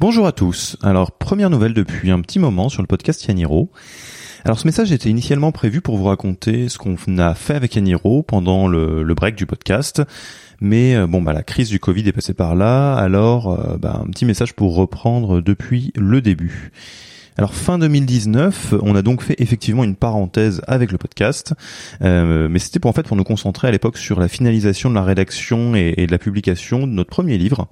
Bonjour à tous. Alors, première nouvelle depuis un petit moment sur le podcast Yaniro. Alors, ce message était initialement prévu pour vous raconter ce qu'on a fait avec Yaniro pendant le break du podcast. Mais bon, la crise du Covid est passée par là. Alors, un petit message pour reprendre depuis le début. Alors fin 2019, on a donc fait effectivement une parenthèse avec le podcast, mais c'était pour nous concentrer à l'époque sur la finalisation de la rédaction et de la publication de notre premier livre,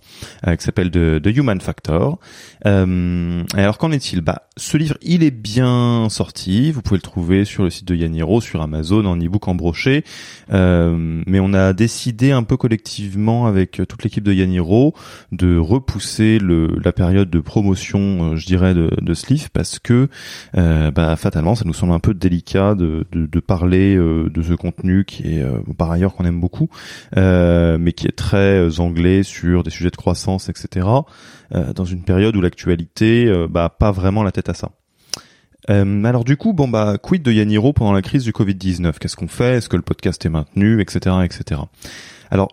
qui s'appelle The Human Factor. Alors qu'en est-il ? Ce livre, il est bien sorti, vous pouvez le trouver sur le site de Yaniro, sur Amazon, en e-book, en brochet, mais on a décidé un peu collectivement avec toute l'équipe de Yaniro de repousser la période de promotion, je dirais, de ce livre, parce que fatalement ça nous semble un peu délicat de parler de ce contenu qui est par ailleurs qu'on aime beaucoup, mais qui est très anglais sur des sujets de croissance, etc., dans une période où l'actualité pas vraiment la tête à ça. Alors du coup, quid de Yaniro pendant la crise du Covid-19 ? Qu'est-ce qu'on fait ? Est-ce que le podcast est maintenu, etc. Alors,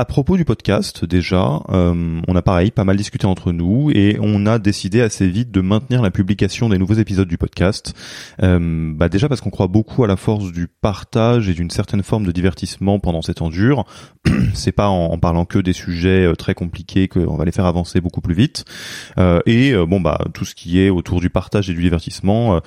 à propos du podcast, déjà, on a pas mal discuté entre nous et on a décidé assez vite de maintenir la publication des nouveaux épisodes du podcast. Déjà parce qu'on croit beaucoup à la force du partage et d'une certaine forme de divertissement pendant ces temps durs. C'est pas en parlant que des sujets très compliqués qu'on va les faire avancer beaucoup plus vite. Tout ce qui est autour du partage et du divertissement,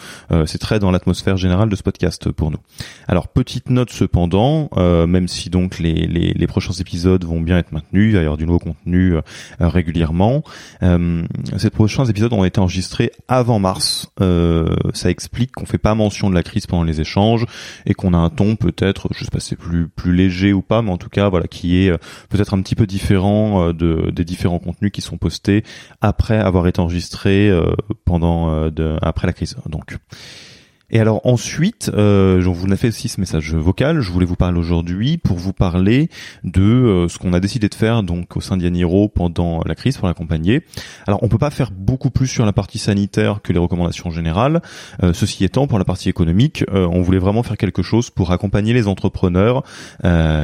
c'est très dans l'atmosphère générale de ce podcast pour nous. Alors petite note cependant, même si donc les prochains épisodes vont bien être maintenus, il va y avoir du nouveau contenu régulièrement. Ces prochains épisodes ont été enregistrés avant mars. Ça explique qu'on fait pas mention de la crise pendant les échanges et qu'on a un ton peut-être, je sais pas si c'est plus léger ou pas, mais en tout cas qui est peut-être un petit peu différent des différents contenus qui sont postés après avoir été enregistrés après la crise. Donc. Et alors ensuite, je vous ai fait aussi ce message vocal, je voulais vous parler aujourd'hui pour vous parler de ce qu'on a décidé de faire donc au sein de Yaniro pendant la crise pour l'accompagner. Alors on peut pas faire beaucoup plus sur la partie sanitaire que les recommandations générales, ceci étant pour la partie économique, on voulait vraiment faire quelque chose pour accompagner les entrepreneurs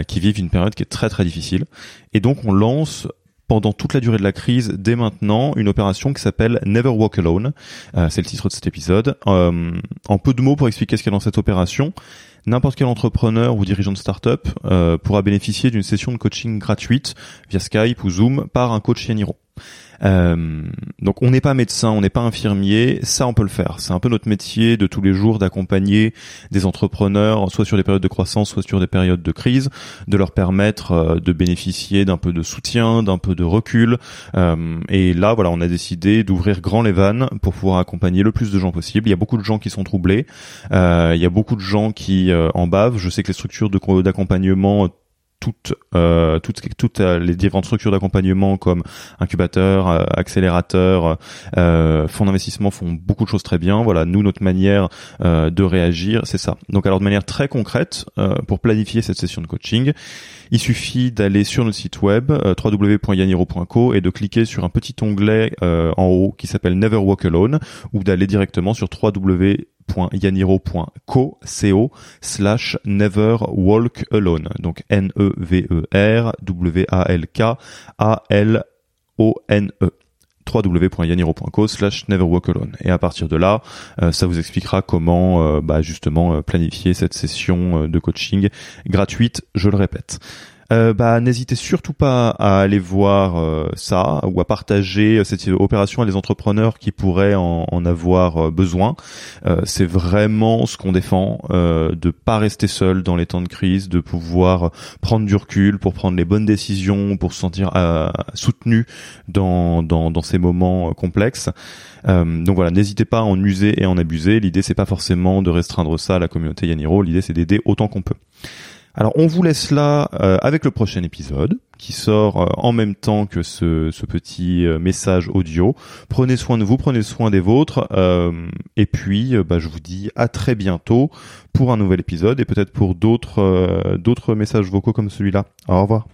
qui vivent une période qui est très très difficile. Et donc on lance pendant toute la durée de la crise, dès maintenant, une opération qui s'appelle Never Walk Alone. C'est le titre de cet épisode. En peu de mots pour expliquer ce qu'il y a dans cette opération. N'importe quel entrepreneur ou dirigeant de start-up pourra bénéficier d'une session de coaching gratuite via Skype ou Zoom par un coach Yaniro. Donc on n'est pas médecin, on n'est pas infirmier, ça on peut le faire, c'est un peu notre métier de tous les jours d'accompagner des entrepreneurs soit sur des périodes de croissance, soit sur des périodes de crise, de leur permettre de bénéficier d'un peu de soutien, d'un peu de recul, et là on a décidé d'ouvrir grand les vannes pour pouvoir accompagner le plus de gens possible. Il y a beaucoup de gens qui sont troublés, il y a beaucoup de gens qui en bavent. Je sais que les structures d'accompagnement, toutes les différentes structures d'accompagnement comme incubateurs, accélérateurs, fonds d'investissement font beaucoup de choses très bien. Nous, notre manière de réagir, c'est ça. Donc alors de manière très concrète, pour planifier cette session de coaching, il suffit d'aller sur notre site web www.yaniro.co et de cliquer sur un petit onglet en haut qui s'appelle Never Walk Alone, ou d'aller directement sur www.yaniro.co/neverwalkalone. Donc NEVERWALKALONE. www.yaniro.co/neverwalkalone. Et à partir de là, ça vous expliquera comment justement planifier cette session de coaching gratuite, je le répète. N'hésitez surtout pas à aller voir ça, ou à partager cette opération à des entrepreneurs qui pourraient en avoir besoin. C'est vraiment ce qu'on défend, de pas rester seul dans les temps de crise, de pouvoir prendre du recul pour prendre les bonnes décisions, pour se sentir soutenu dans ces moments complexes. Donc n'hésitez pas à en user et en abuser. L'idée, c'est pas forcément de restreindre ça à la communauté Yaniro, l'idée c'est d'aider autant qu'on peut. Alors on vous laisse là avec le prochain épisode qui sort en même temps que ce petit message audio. Prenez soin de vous, prenez soin des vôtres, et puis je vous dis à très bientôt pour un nouvel épisode et peut-être pour d'autres messages vocaux comme celui-là. Au revoir.